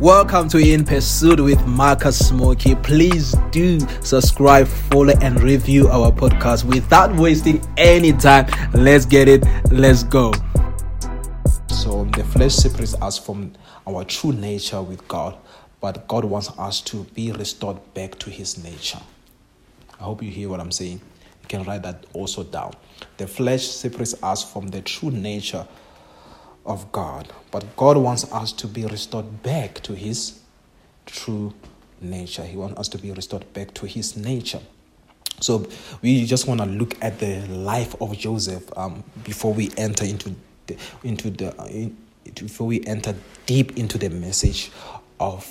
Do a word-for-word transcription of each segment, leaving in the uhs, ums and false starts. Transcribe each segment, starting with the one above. Welcome to In Pursuit with Marcus Smoky. Please do subscribe, follow, and review our podcast. Without wasting any time, let's get it. Let's go. So the flesh separates us from our true nature with God, but God wants us to be restored back to his nature. I hope you hear what I'm saying. You can write that also down. The flesh separates us from the true nature of God, but God wants us to be restored back to his true nature. He wants us to be restored back to his nature. So we just want to look at the life of Joseph um, before we enter into the, into the in, before we enter deep into the message of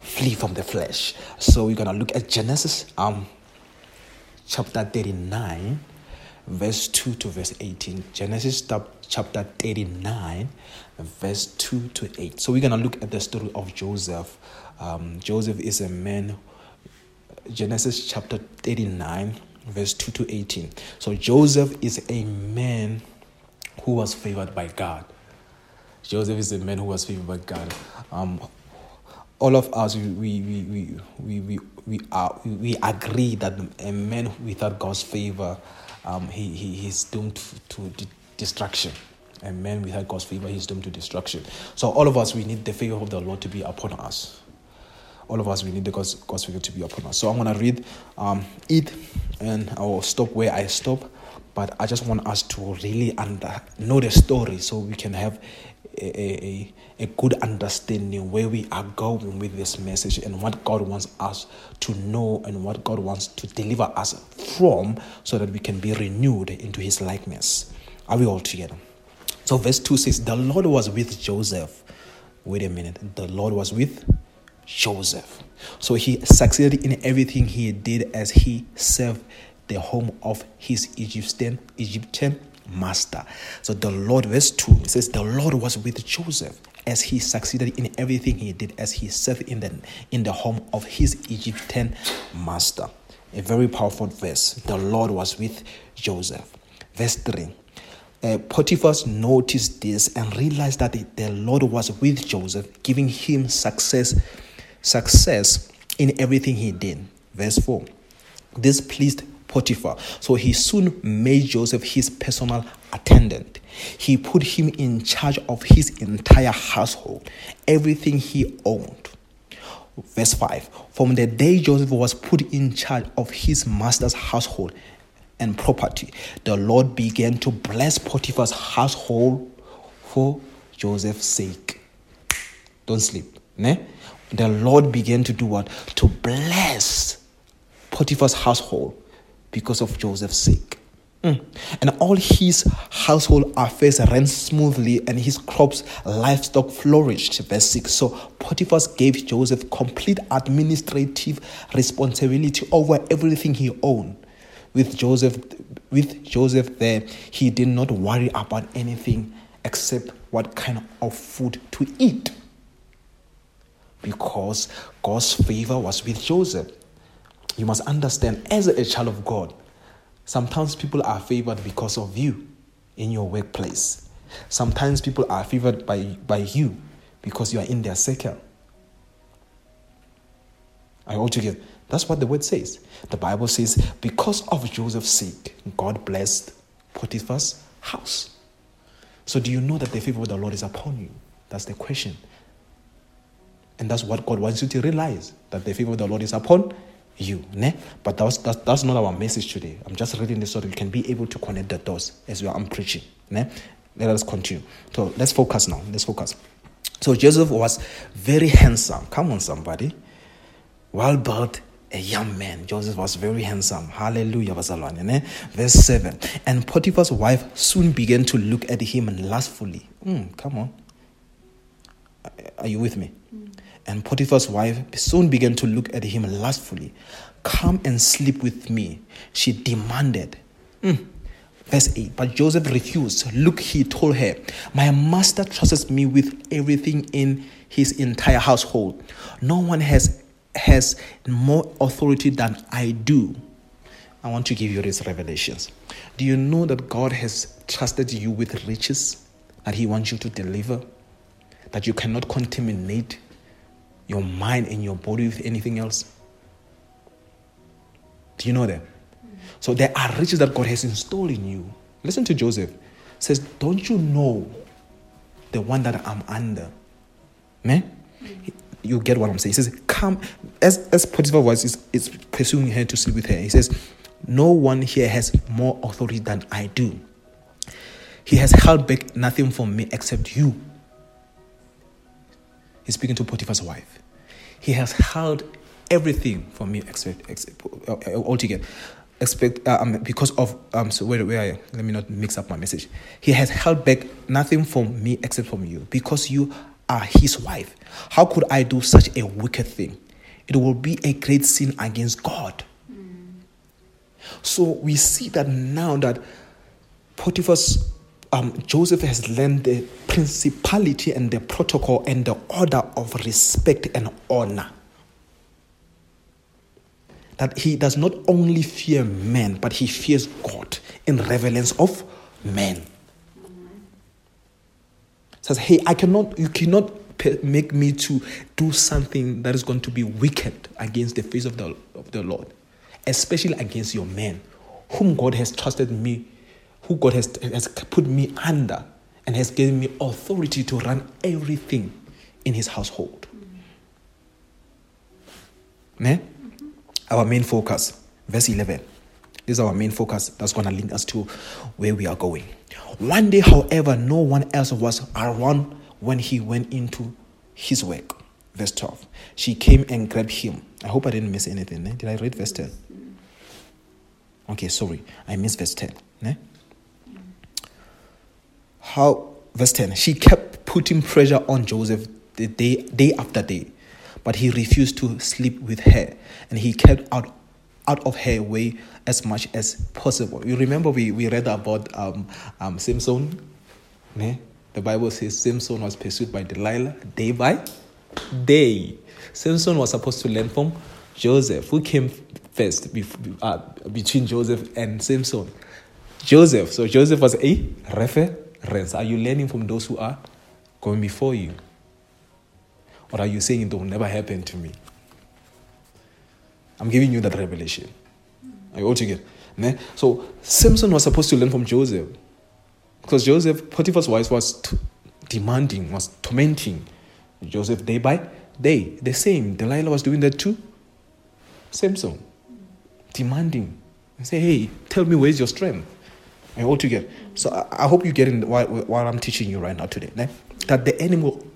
flee from the flesh. So we're gonna look at Genesis um chapter thirty-nine. Verse two to verse eighteen. Genesis chapter thirty-nine, verse two to eight. So we're going to look at the story of Joseph. Um, Joseph is a man. Genesis chapter thirty-nine, verse two to eighteen. So Joseph is a man who was favored by God. Joseph is a man who was favored by God. Um, all of us, we we we we we we are we agree that a man without God's favor, Um, he, he he's doomed to, to destruction. A man without God's favor, he's doomed to destruction. So all of us, we need the favor of the Lord to be upon us. All of us, we need the God's, God's favor to be upon us. So I'm going to read um, it, and I will stop where I stop. But I just want us to really under, know the story so we can have a, a, a good understanding where we are going with this message and what God wants us to know and what God wants to deliver us from so that we can be renewed into his likeness. Are we all together? So verse two says, the Lord was with Joseph. Wait a minute. The Lord was with Joseph. So he succeeded in everything he did as he served the home of his Egyptian Egyptian master. So the Lord, verse two, it says, the Lord was with Joseph as he succeeded in everything he did as he served in the, in the home of his Egyptian master. A very powerful verse. The Lord was with Joseph. Verse three. Uh, Potiphar noticed this and realized that the, the Lord was with Joseph, giving him success, success in everything he did. Verse four. This pleased Potiphar. So he soon made Joseph his personal attendant. He put him in charge of his entire household, everything he owned. Verse five. From the day Joseph was put in charge of his master's household and property, the Lord began to bless Potiphar's household for Joseph's sake. Don't sleep. Ne? The Lord began to do what? To bless Potiphar's household because of Joseph's sake. Mm. And all his household affairs ran smoothly and his crops, livestock flourished. Verse six. So Potiphar gave Joseph complete administrative responsibility over everything he owned. With Joseph, with Joseph there, he did not worry about anything except what kind of food to eat, because God's favor was with Joseph. You must understand, as a child of God, sometimes people are favored because of you in your workplace. Sometimes people are favored by, by you because you are in their circle. I ought to give. That's what the word says. The Bible says, because of Joseph's sake, God blessed Potiphar's house. So do you know that the favor of the Lord is upon you? That's the question. And that's what God wants you to realize, that the favor of the Lord is upon you, ne? But that's, that's that's not our message today. I'm just reading this so that we can be able to connect the dots as well. I'm preaching, ne? Let us continue. So let's focus now. Let's focus. So Joseph was very handsome. Come on, somebody. Well built, a young man. Joseph was very handsome. Hallelujah, bazalwane, ne? Verse seven. And Potiphar's wife soon began to look at him lustfully. Mm, come on. Are you with me? Mm. And Potiphar's wife soon began to look at him lustfully. Come and sleep with me, she demanded. Mm. Verse eight, but Joseph refused. Look, he told her, my master trusts me with everything in his entire household. No one has, has more authority than I do. I want to give you these revelations. Do you know that God has trusted you with riches that he wants you to deliver? That you cannot contaminate your mind and your body with anything else? Do you know that? So there are riches that God has installed in you. Listen to Joseph. He says, don't you know the one that I'm under? Man? You get what I'm saying. He says, come, as, as Potiphar was is, is pursuing her to sleep with her. He says, no one here has more authority than I do. He has held back nothing from me except you. He's speaking to Potiphar's wife. He has held everything from me except, except uh, altogether. Expect, uh, um, because of, um, so wait, wait, wait, let me not mix up my message. He has held back nothing from me except from you, because you are his wife. How could I do such a wicked thing? It will be a great sin against God. Mm. So we see that now that Potiphar's um, Joseph has learned the principality and the protocol and the order of respect and honor. That he does not only fear men, but he fears God in reverence of men. Says, hey, I cannot, you cannot make me to do something that is going to be wicked against the face of the, of the Lord, especially against your men, whom God has trusted me, who God has, has put me under and has given me authority to run everything in his household. Amen? Mm-hmm. Our main focus, verse eleven. This is our main focus that's going to link us to where we are going. One day, however, no one else was around when he went into his work. Verse twelve. She came and grabbed him. I hope I didn't miss anything. Eh? Did I read verse ten? Okay, sorry. I missed verse ten. Eh? How? Verse ten. She kept putting pressure on Joseph the day, day after day. But he refused to sleep with her, and he kept out, out of her way as much as possible. You remember we, we read about um, um, Samson? Yeah? The Bible says Samson was pursued by Delilah day by day. Samson was supposed to learn from Joseph. Who came first bef- uh, between Joseph and Samson? Joseph. So Joseph was a reference. Are you learning from those who are going before you? Or are you saying it will never happen to me? I'm giving you that revelation. Are you all together? Ne? So Samson was supposed to learn from Joseph. Because Joseph, Potiphar's wife, was t- demanding, was tormenting Joseph day by day. The same. Delilah was doing that too. Samson. Demanding. And say, hey, tell me where's your strength? Are you all together? So I, I hope you're getting what, what I'm teaching you right now today. Ne? That the animal...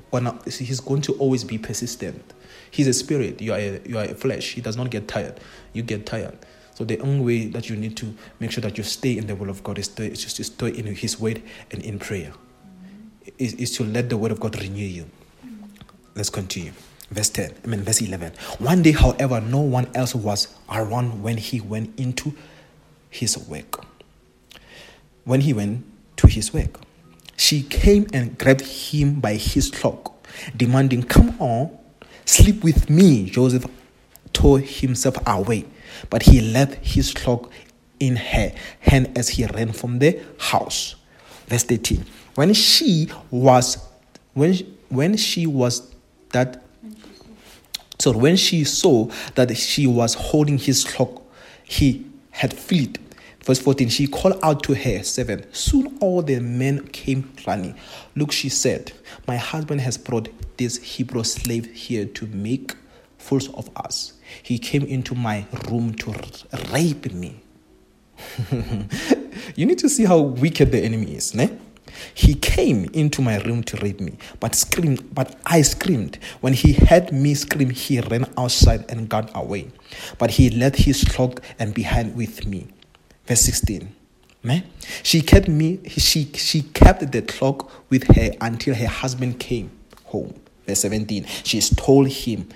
He's going to always be persistent. He's a spirit. You are a, you are a flesh. He does not get tired. You get tired. So the only way that you need to make sure that you stay in the will of God is to, is to stay in his word and in prayer. Mm-hmm. Is, is to let the word of God renew you. Mm-hmm. Let's continue. Verse ten. I mean, verse eleven. One day, however, no one else was around when he went into his work. When he went to his work. She came and grabbed him by his cloak, demanding, come on, sleep with me. Joseph tore himself away, but he left his cloak in her hand as he ran from the house. Verse thirteen. When she was, when, when she was that, so when she saw that she was holding his cloak, he had fled. Verse fourteen, she called out to her seven. Soon all the men came running. Look, she said, my husband has brought this Hebrew slave here to make fools of us. He came into my room to rape me. You need to see how wicked the enemy is, ne? He came into my room to rape me, but screamed, but I screamed. When he heard me scream, he ran outside and got away. But he left his cloak and behind with me. Verse sixteen, man, she kept me. She she kept the clock with her until her husband came home. Verse seventeen, she told him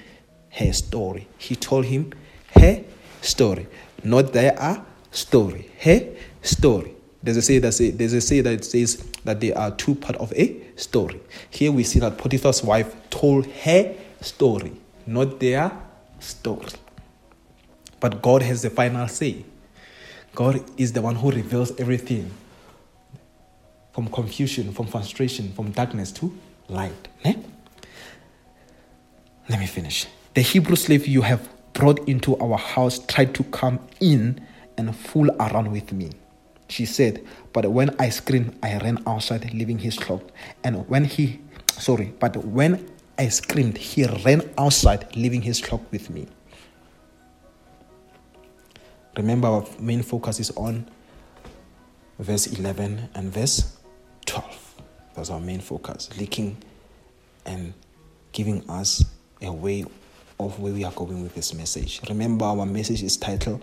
her story. He told him her story, not their story. Her story. There's a say that say there's a say that says that they are two part of a story. Here we see that Potiphar's wife told her story, not their story. But God has the final say. God is the one who reveals everything from confusion, from frustration, from darkness to light. Eh? Let me finish. The Hebrew slave you have brought into our house tried to come in and fool around with me, she said. But when I screamed, I ran outside, leaving his cloak. And when he, sorry, but when I screamed, he ran outside, leaving his cloak with me. Remember, our main focus is on verse eleven and verse twelve. That's our main focus, leaking and giving us a way of where we are going with this message. Remember, our message is titled,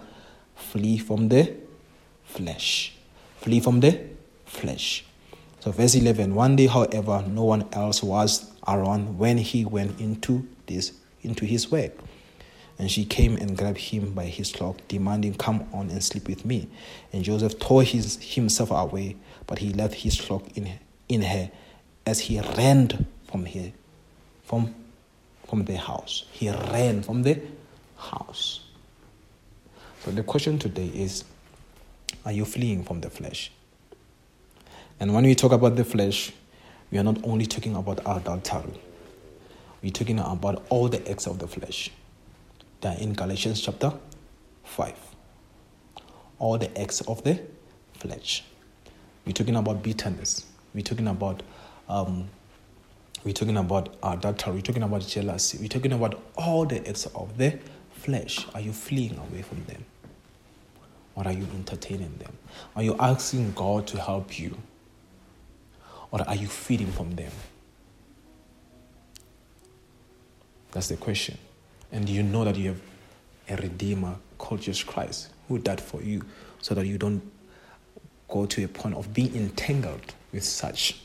Flee from the Flesh. Flee from the flesh. So verse eleven, one day, however, no one else was around when he went into this into his work. And she came and grabbed him by his cloak, demanding, come on and sleep with me. And Joseph tore his, himself away, but he left his cloak in, in her as he ran from her, from, from the house. He ran from the house. So the question today is, are you fleeing from the flesh? And when we talk about the flesh, we are not only talking about adultery. We're talking about all the acts of the flesh. They are in Galatians chapter five. All the acts of the flesh. We're talking about bitterness. We're talking about um, we're talking about adultery. We're talking about jealousy. We're talking about all the acts of the flesh. Are you fleeing away from them? Or are you entertaining them? Are you asking God to help you? Or are you feeding from them? That's the question. And you know that you have a Redeemer called Jesus Christ who died for you so that you don't go to a point of being entangled with such.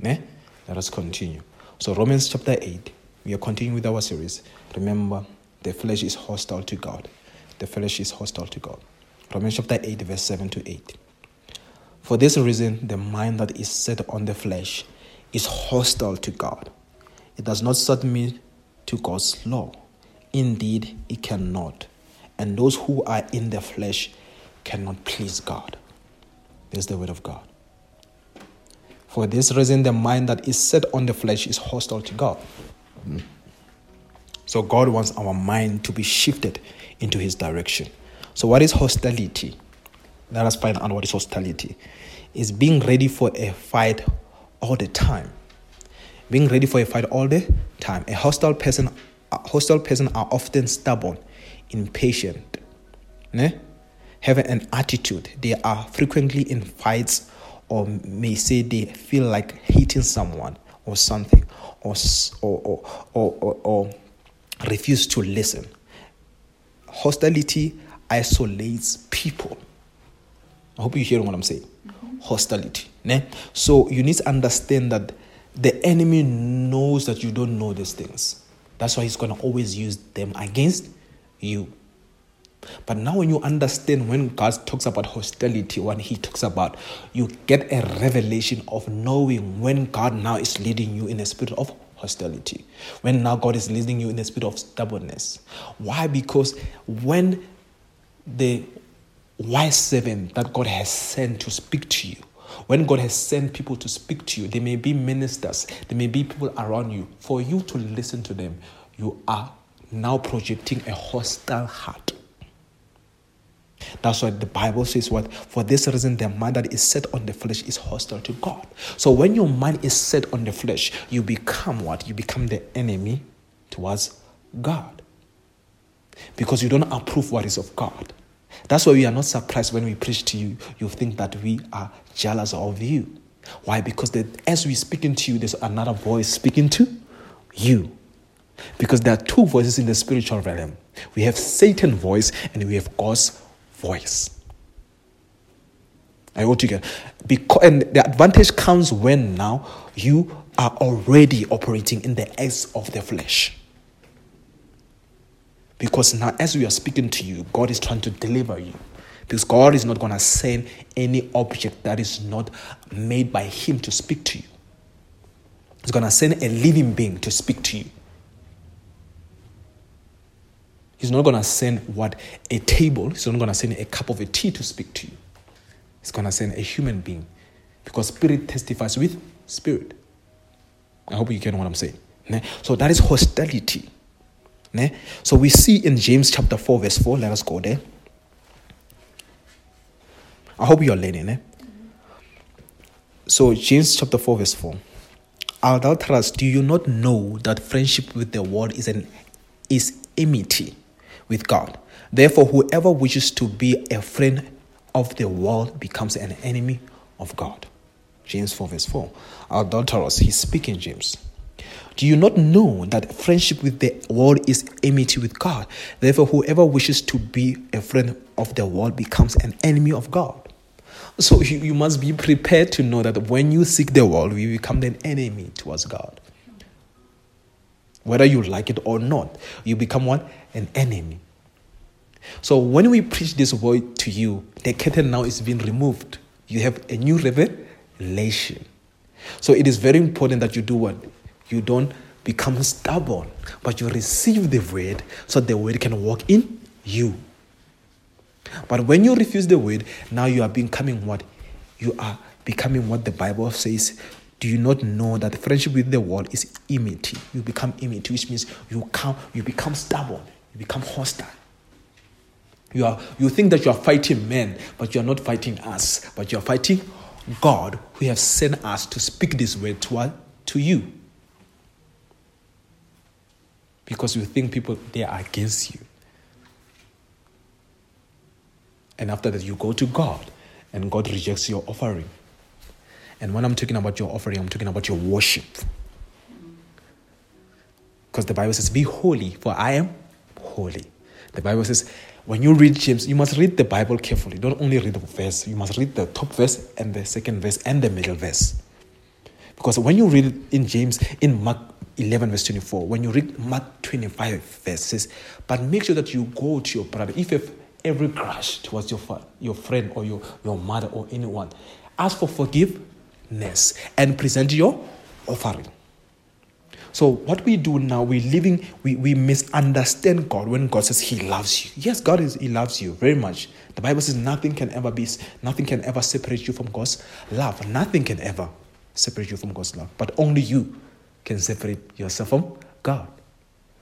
Ne? Let us continue. So Romans chapter eight, we are continuing with our series. Remember, the flesh is hostile to God. The flesh is hostile to God. Romans chapter eight, verse seven to eight. For this reason, the mind that is set on the flesh is hostile to God. It does not submit to God's law. Indeed, it cannot. And those who are in the flesh cannot please God. There's the word of God. For this reason, the mind that is set on the flesh is hostile to God. Mm. So God wants our mind to be shifted into his direction. So what is hostility? Let us find out what is hostility. It's being ready for a fight all the time. Being ready for a fight all the time. A hostile person, a hostile person are often stubborn, impatient, ne? have an attitude. They are frequently in fights, or may say they feel like hating someone or something, or or or or, or, or refuse to listen. Hostility isolates people. I hope you're hearing what I'm saying. Mm-hmm. Hostility. Ne? So you need to understand that the enemy knows that you don't know these things. That's why he's going to always use them against you. But now when you understand when God talks about hostility, when he talks about, you get a revelation of knowing when God now is leading you in a spirit of hostility. When now God is leading you in the spirit of stubbornness. Why? Because when the wise servant that God has sent to speak to you, when God has sent people to speak to you, they may be ministers, there may be people around you. For you to listen to them, you are now projecting a hostile heart. That's why the Bible says what? For this reason, the mind that is set on the flesh is hostile to God. So when your mind is set on the flesh, you become what? You become the enemy towards God. Because you don't approve what is of God. That's why we are not surprised when we preach to you, you think that we are jealous of you. Why? Because the, as we're speaking to you, there's another voice speaking to you. Because there are two voices in the spiritual realm. We have Satan's voice and we have God's voice. voice. I want to get because and the advantage comes when now you are already operating in the acts of the flesh. Because now as we are speaking to you, God is trying to deliver you. Because God is not going to send any object that is not made by him to speak to you. He's going to send a living being to speak to you. He's not going to send, what, a table. He's not going to send a cup of a tea to speak to you. He's going to send a human being. Because spirit testifies with spirit. I hope you get what I'm saying. So that is hostility. So we see in James chapter four, verse four, let us go there. I hope you are learning. So James chapter four, verse four. Adulterers, do you not know that friendship with the world is an is enmity with God? Therefore, whoever wishes to be a friend of the world becomes an enemy of God. James four, verse four. Adulterers, he's speaking, James. Do you not know that friendship with the world is enmity with God? Therefore, whoever wishes to be a friend of the world becomes an enemy of God. So you, you must be prepared to know that when you seek the world, we become an enemy towards God. Whether you like it or not, you become what? An enemy. So when we preach this word to you, the curtain now is being removed. You have a new revelation. So it is very important that you do what? You don't become stubborn, but you receive the word so the word can work in you. But when you refuse the word, now you are becoming what? You are becoming what the Bible says. Do you not know that friendship with the world is enmity? You become enmity, which means you come, you become stubborn, you become hostile. You are you think that you are fighting men, but you are not fighting us, but you are fighting God, who has sent us to speak this word to, to you. Because you think people, they are against you. And after that, you go to God, and God rejects your offering. And when I'm talking about your offering, I'm talking about your worship. Because the Bible says, be holy, for I am holy. The Bible says, when you read James, you must read the Bible carefully. Don't only read the verse. You must read the top verse, and the second verse, and the middle verse. Because when you read in James, in Mark eleven verse twenty-four, when you read Mark twenty-five verses, but make sure that you go to your brother. If you have every crush towards your your friend or your, your mother or anyone, ask for forgiveness and present your offering. So what we do now, we living, we, we misunderstand God when God says He loves you. Yes, God is He loves you very much. The Bible says nothing can ever be, nothing can ever separate you from God's love. Nothing can ever separate you from God's love. But only you can separate yourself from God.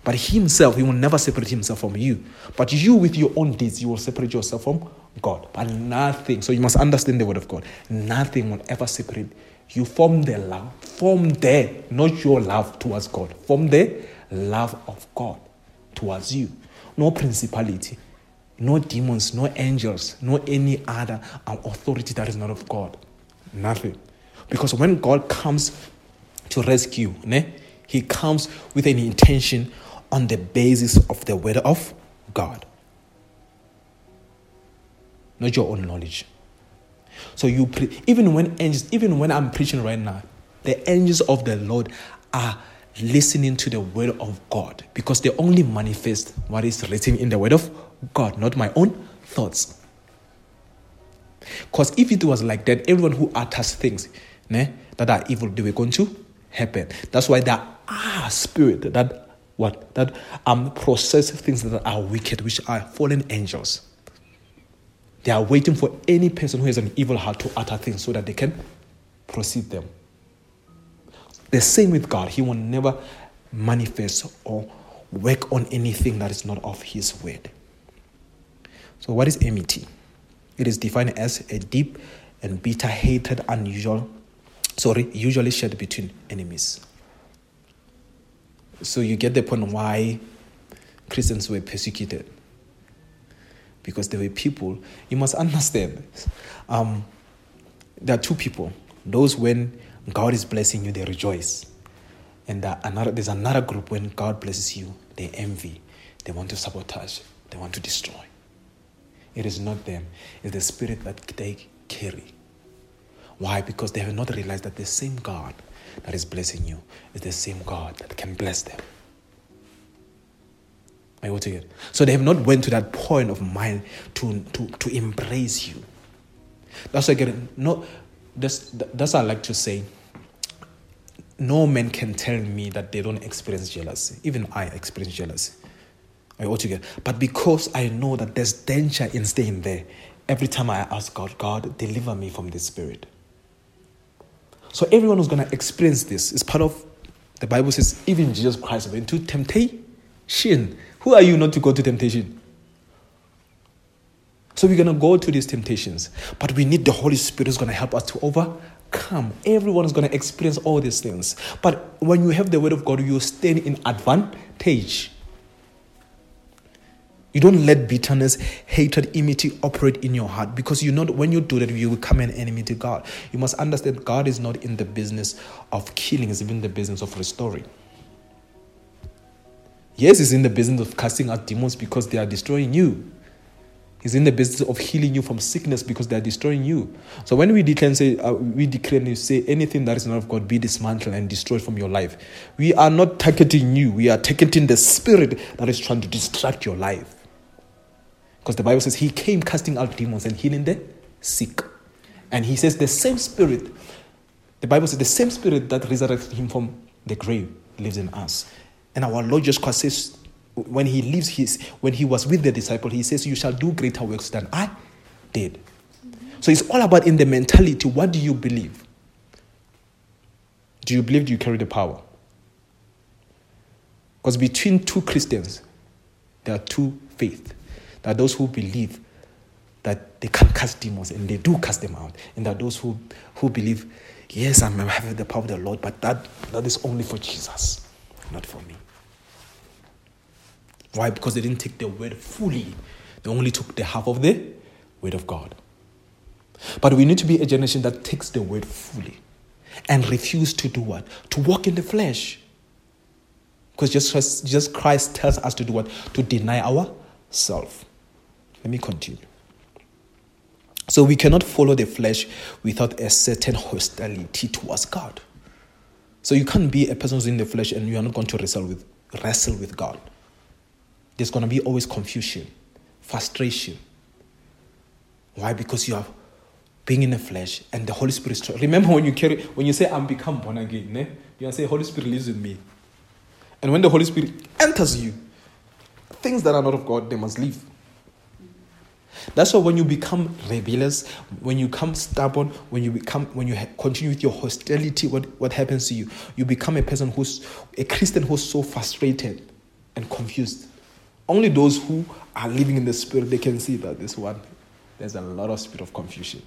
But He Himself, He will never separate Himself from you. But you, with your own deeds, you will separate yourself from God. But nothing, so you must understand the word of God, nothing will ever separate you from the love, from there, not your love towards God, from the love of God towards you. No principality, no demons, no angels, no any other authority that is not of God. Nothing. Because when God comes to rescue, ne, He comes with an intention on the basis of the word of God, not your own knowledge. So you pre- even when angels, even when I'm preaching right now, the angels of the Lord are listening to the word of God, because they only manifest what is written in the word of God, not my own thoughts. Because if it was like that, everyone who utters things ne, that are evil, they were going to happen. That's why there are spirits that What? That um, process things that are wicked, which are fallen angels. They are waiting for any person who has an evil heart to utter things so that they can proceed them. The same with God. He will never manifest or work on anything that is not of His word. So what is enmity? It is defined as a deep and bitter hatred, unusual, sorry, usually shared between enemies. So you get the point why Christians were persecuted. Because there were people, you must understand, um, there are two people. Those when God is blessing you, they rejoice. And there another, there's another group when God blesses you, they envy. They want to sabotage. They want to destroy. It is not them. It's the spirit that they carry. Why? Because they have not realized that the same God that is blessing you is the same God that can bless them. Are you getting it? So they have not went to that point of mind to to, to embrace you. That's why again, no, that's that's what I like to say. No man can tell me that they don't experience jealousy. Even I experience jealousy. Are you getting it? But because I know that there's danger in staying there, every time I ask God, God, deliver me from this spirit. So everyone who's going to experience this is part of The Bible says even Jesus Christ went to temptation. Who are you not to go to temptation? So we're going to go to these temptations. But we need the Holy Spirit who's going to help us to overcome. Everyone is going to experience all these things. But when you have the Word of God, you stand in advantage. You don't let bitterness, hatred, enmity operate in your heart. Because you know when you do that, you become an enemy to God. You must understand God is not in the business of killing. He's in the business of restoring. Yes, He's in the business of casting out demons because they are destroying you. He's in the business of healing you from sickness because they are destroying you. So when we declare and say, uh, we declare and say anything that is not of God, be dismantled and destroyed from your life. We are not targeting you. We are targeting the spirit that is trying to distract your life. Because the Bible says He came casting out demons and healing the sick. And He says the same spirit, the Bible says the same spirit that resurrected Him from the grave lives in us. And our Lord Jesus Christ says, when he leaves his, when he was with the disciple, he says, you shall do greater works than I did. Mm-hmm. So it's all about in the mentality, what do you believe? Do you believe you carry the power? Because between two Christians, there are two faiths. There are those who believe that they can cast demons and they do cast them out. And there are those who, who believe, yes, I'm having the power of the Lord, but that, that is only for Jesus, not for me. Why? Because they didn't take the word fully. They only took the half of the word of God. But we need to be a generation that takes the word fully and refuse to do what? To walk in the flesh. Because Jesus Christ tells us to do what? To deny ourselves. Let me continue. So we cannot follow the flesh without a certain hostility towards God. So you can't be a person who's in the flesh and you are not going to wrestle with, wrestle with God. There's going to be always confusion, frustration. Why? Because you are being in the flesh and the Holy Spirit is trying. Remember when you carry, when you say, I'm become born again, eh? You say, Holy Spirit lives in me. And when the Holy Spirit enters you, things that are not of God, they must leave. That's why when you become rebellious, when you become stubborn, when you become, when you continue with your hostility, what, what happens to you? You become a person who's, a Christian who's so frustrated and confused. Only those who are living in the spirit, they can see that this one, there's a lot of spirit of confusion.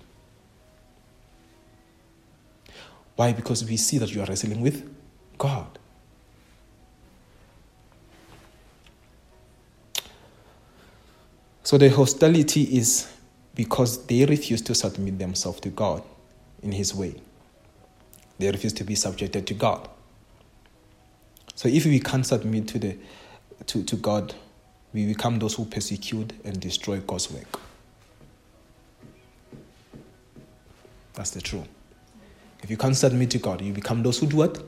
Why? Because we see that you are wrestling with God. So the hostility is because they refuse to submit themselves to God in His way. They refuse to be subjected to God. So if we can't submit to the to, to God, we become those who persecute and destroy God's work. That's the truth. If you can't submit to God, you become those who do what?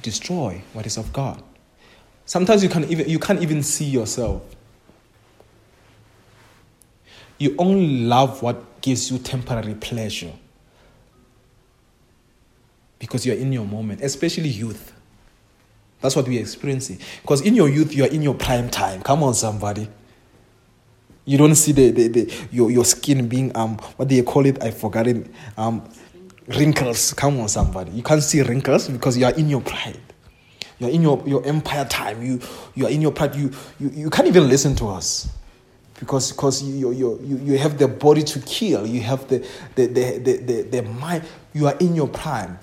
Destroy what is of God. Sometimes you can even you can't even see yourself. You only love what gives you temporary pleasure. Because you're in your moment, especially youth. That's what we're experiencing. Because in your youth, you are in your prime time. Come on, somebody. You don't see the, the, the your, your skin being, um what do you call it? I forgot it. Um, wrinkles. Come on, somebody. You can't see wrinkles because you are in your pride. You are in your, your empire time. You you are in your pride. You you, you can't even listen to us. Because because you, you, you, you have the body to kill. You have the the, the, the, the, the mind. You are in your prime.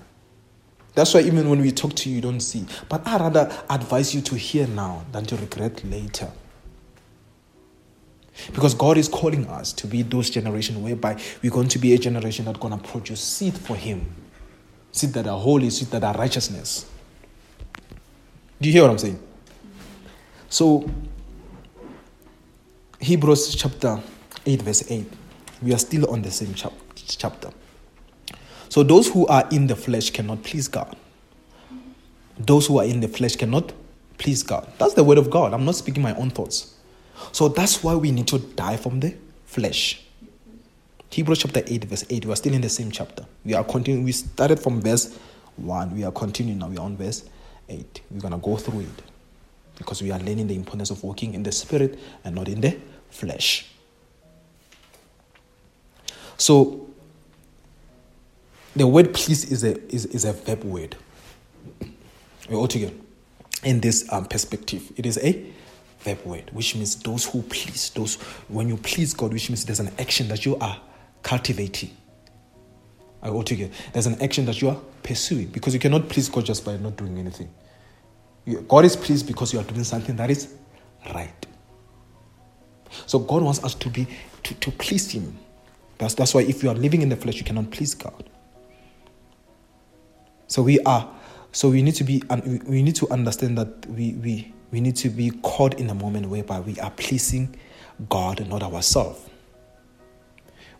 That's why even when we talk to you, you don't see. But I rather advise you to hear now than to regret later. Because God is calling us to be those generation whereby we're going to be a generation that's going to produce seed for Him. Seed that are holy, seed that are righteousness. Do you hear what I'm saying? So, Hebrews chapter eight verse eight. We are still on the same chap- chapter. So those who are in the flesh cannot please God. Those who are in the flesh cannot please God. That's the word of God. I'm not speaking my own thoughts. So that's why we need to die from the flesh. Hebrews chapter eight, verse eight. We are still in the same chapter. We are continuing. We started from verse one. We are continuing now. We are on verse eight. We're going to go through it. Because we are learning the importance of walking in the spirit and not in the flesh. So the word please is a, is, is a verb word. We're all together in this um, perspective. It is a verb word, which means those who please. Those when you please God, which means there's an action that you are cultivating. Are we all together? There's an action that you are pursuing, because you cannot please God just by not doing anything. God is pleased because you are doing something that is right. So God wants us to be to, to please Him. That's that's why if you are living in the flesh, you cannot please God. So we are. So we need to be. We need to understand that we we we need to be caught in a moment whereby we are pleasing God and not ourselves.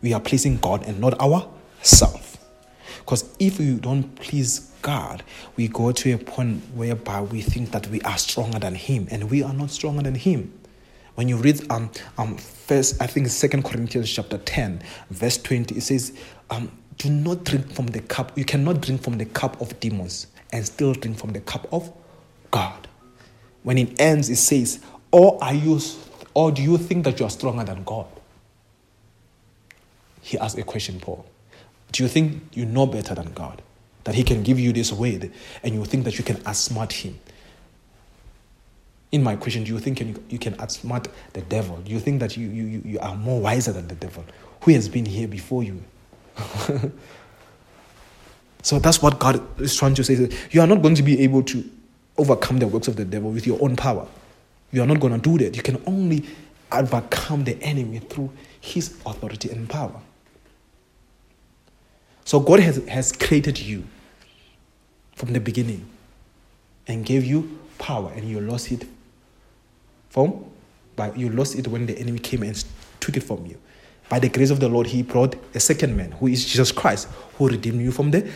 We are pleasing God and not ourselves. Because if we don't please God, we go to a point whereby we think that we are stronger than Him, and we are not stronger than Him. When you read um um first, I think Second Corinthians chapter ten, verse twenty, it says, um, do not drink from the cup. You cannot drink from the cup of demons and still drink from the cup of God. When it ends, it says, or are you or do you think that you are stronger than God? He asked a question, Paul. Do you think you know better than God? That He can give you this word and you think that you can outsmart Him? In my question, do you think can you, you can outsmart the devil? Do you think that you, you, you are more wiser than the devil? Who has been here before you? So that's what God is trying to say. You are not going to be able to overcome the works of the devil with your own power. You are not going to do that. You can only overcome the enemy through His authority and power. So God has, has created you from the beginning and gave you power, and you lost it from, but you lost it when the enemy came and took it from you. By the grace of the Lord, He brought a second man, who is Jesus Christ, who redeemed you from the,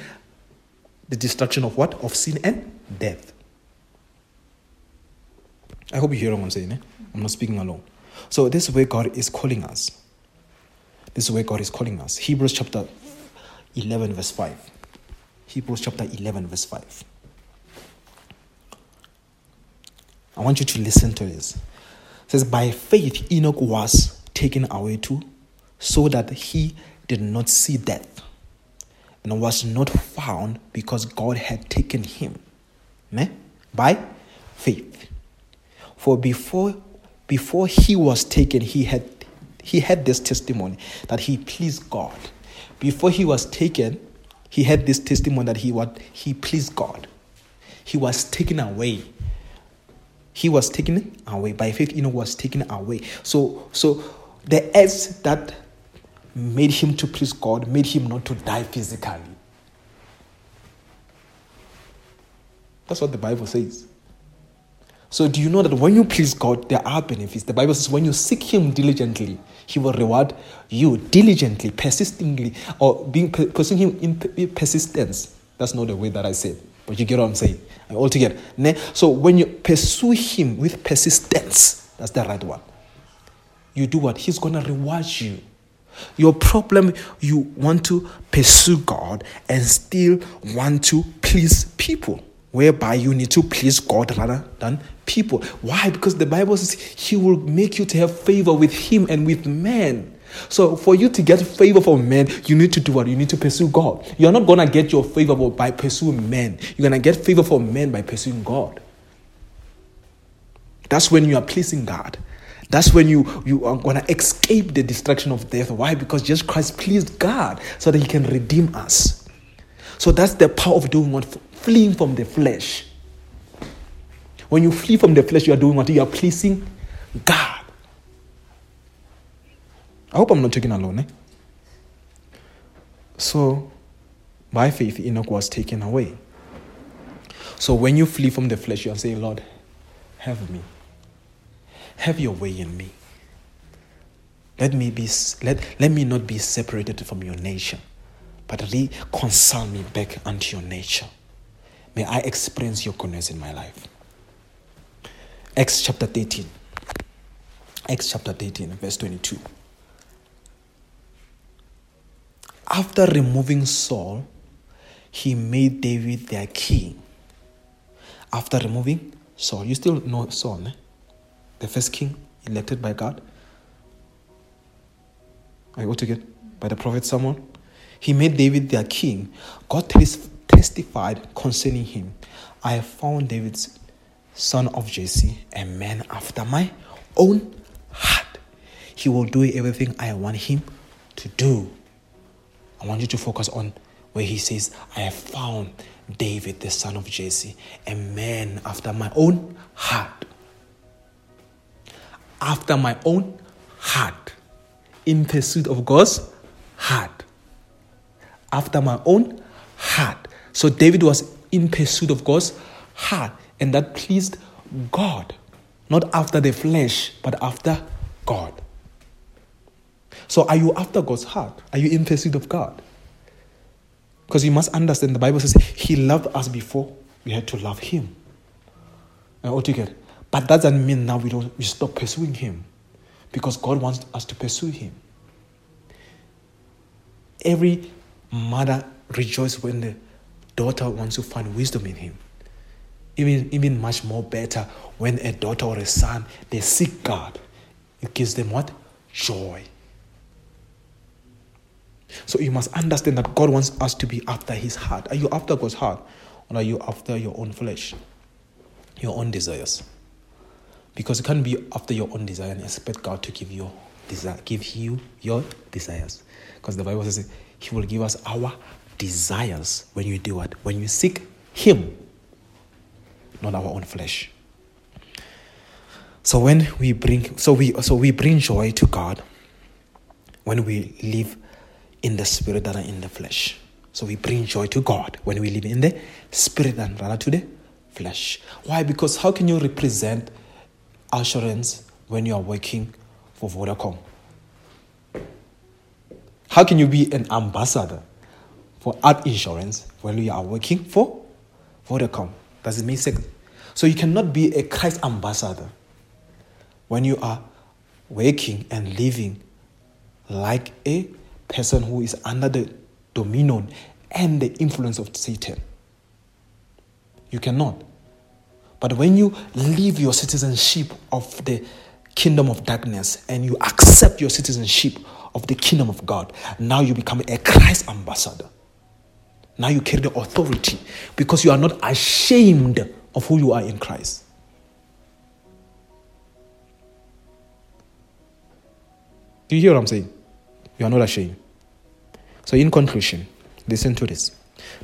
the destruction of what? Of sin and death. I hope you hear what I'm saying. Eh? I'm not speaking alone. So this is where God is calling us. This is where God is calling us. Hebrews chapter eleven verse five. Hebrews chapter eleven verse five. I want you to listen to this. It says, by faith Enoch was taken away too, so that he did not see death, and was not found because God had taken him. Ne? By faith. For before before he was taken, he had he had this testimony that he pleased God. Before he was taken, he had this testimony that he what he pleased God. He was taken away. He was taken away. By faith, Enoch was taken away. So, so the acts that made him to please God made him not to die physically. That's what the Bible says. So do you know that when you please God, there are benefits? The Bible says when you seek Him diligently, He will reward you diligently, persistently, or being pursuing Him in persistence. That's not the way that I said. But you get what I'm saying? Altogether. So when you pursue Him with persistence, that's the right one. You do what? He's going to reward you. Your problem, you want to pursue God and still want to please people, whereby you need to please God rather than people. Why? Because the Bible says He will make you to have favor with Him and with men. So for you to get favor from men, you need to do what? You need to pursue God. You're not going to get your favor by pursuing men. You're going to get favor from men by pursuing God. That's when you are pleasing God. That's when you, you are going to escape the destruction of death. Why? Because Jesus Christ pleased God so that He can redeem us. So that's the power of doing what? Fleeing from the flesh. When you flee from the flesh, you are doing what? You are pleasing God. I hope I'm not taken alone. Eh? So, by faith, Enoch was taken away. So when you flee from the flesh, you are saying, Lord, have me. Have your way in me. Let me be. Let, let me not be separated from your nature, but reconcile me back unto your nature. May I experience your goodness in my life. Acts chapter thirteen. Acts chapter thirteen, verse twenty-two. After removing Saul, He made David their king. After removing Saul, you still know Saul, eh? The first king elected by God. I go to get by the prophet Samuel. He made David their king. God testified concerning him I have found David, son of Jesse, a man after my own heart. He will do everything I want him to do. I want you to focus on where he says, I have found David, the son of Jesse, a man after my own heart. After my own heart. In pursuit of God's heart. After my own heart. So David was in pursuit of God's heart. And that pleased God. Not after the flesh, but after God. So are you after God's heart? Are you in pursuit of God? Because you must understand, the Bible says, he loved us before we had to love him. And altogether. But that doesn't mean now we don't we stop pursuing him. Because God wants us to pursue him. Every mother rejoices when the daughter wants to find wisdom in him. Even, even much more better when a daughter or a son, they seek God. It gives them what? Joy. So you must understand that God wants us to be after his heart. Are you after God's heart? Or are you after your own flesh? Your own desires? Because you can't be after your own desire and expect God to give you desire, give you your desires. Because the Bible says he will give us our desires when you do what? When you seek him, not our own flesh. So when we bring so we so we bring joy to God when we live in the spirit than in the flesh. So we bring joy to God when we live in the spirit and rather to the flesh. Why? Because how can you represent assurance when you are working for Vodacom? How can you be an ambassador for art insurance when you are working for Vodacom? Does it make sense? So you cannot be a Christ ambassador when you are working and living like a person who is under the dominion and the influence of Satan. You cannot. But when you leave your citizenship of the kingdom of darkness and you accept your citizenship of the kingdom of God, now you become a Christ ambassador. Now you carry the authority because you are not ashamed of who you are in Christ. Do you hear what I'm saying? You are not ashamed. So in conclusion, listen to this.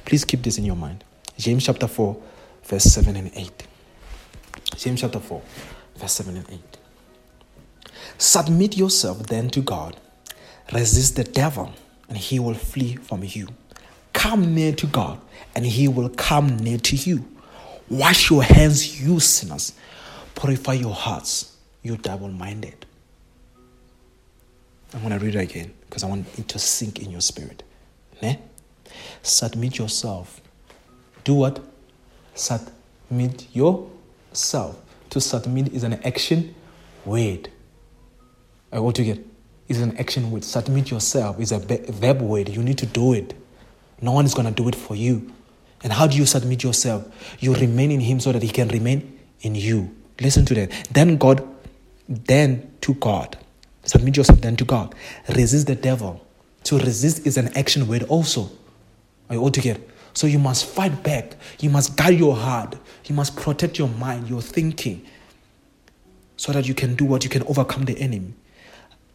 Please keep this in your mind. James chapter four, verse seven and eight. James chapter four, verse seven and eight. Submit yourself then to God. Resist the devil, and he will flee from you. Come near to God, and he will come near to you. Wash your hands, you sinners. Purify your hearts, you double-minded. I'm going to read it again because I want it to sink in your spirit. Ne? Submit yourself. Do what? Submit yourself. Self. To submit is an action word. I want to get is an action word. Submit yourself is a verb word. You need to do it. No one is going to do it for you. And how do you submit yourself? You remain in him so that he can remain in you. Listen to that. Then God, then to God. Submit yourself then to God. Resist the devil. To resist is an action word also. I ought to get. So you must fight back. You must guard your heart. You must protect your mind, your thinking, so that you can do what you can overcome the enemy.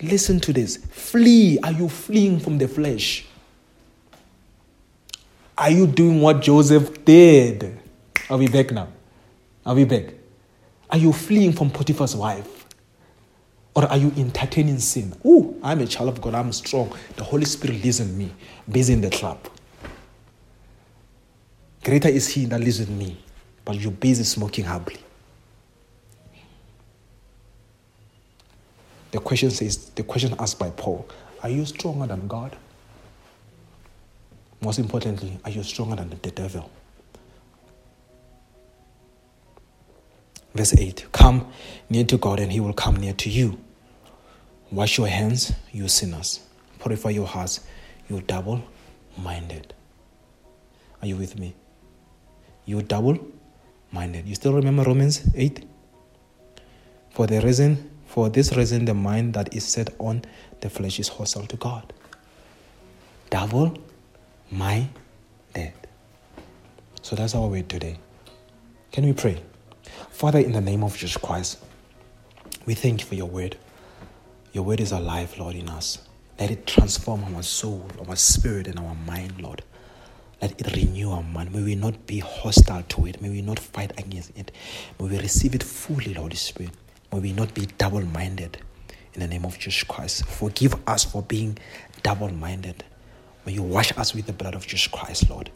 Listen to this. Flee. Are you fleeing from the flesh? Are you doing what Joseph did? Are we back now? Are we back? Are you fleeing from Potiphar's wife? Or are you entertaining sin? Oh, I'm a child of God. I'm strong. The Holy Spirit lives in me. Busy in the trap. Greater is he that lives with me, but you're busy smoking humbly. The question says, the question asked by Paul, are you stronger than God? Most importantly, are you stronger than the devil? Verse eight, come near to God and he will come near to you. Wash your hands, you sinners. Purify your hearts, you double-minded. Are you with me? You double-minded. You still remember Romans eight? For the reason, for this reason, the mind that is set on the flesh is hostile to God. Double-minded. So that's our word today. Can we pray? Father, in the name of Jesus Christ, we thank you for your word. Your word is alive, Lord, in us. Let it transform our soul, our spirit, and our mind, Lord. Let it renew our mind. May we not be hostile to it. May we not fight against it. May we receive it fully, Holy Spirit. May we not be double-minded. In the name of Jesus Christ, forgive us for being double-minded. May you wash us with the blood of Jesus Christ, Lord.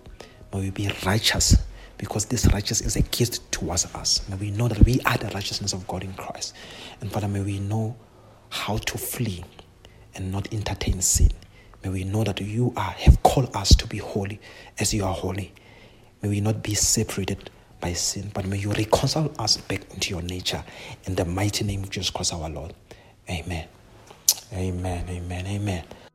May we be righteous, because this righteousness is a gift towards us. May we know that we are the righteousness of God in Christ. And Father, may we know how to flee and not entertain sin. May we know that you are, have called us to be holy as you are holy. May we not be separated by sin, but may you reconcile us back into your nature. In the mighty name of Jesus Christ our Lord. Amen. Amen. Amen. Amen.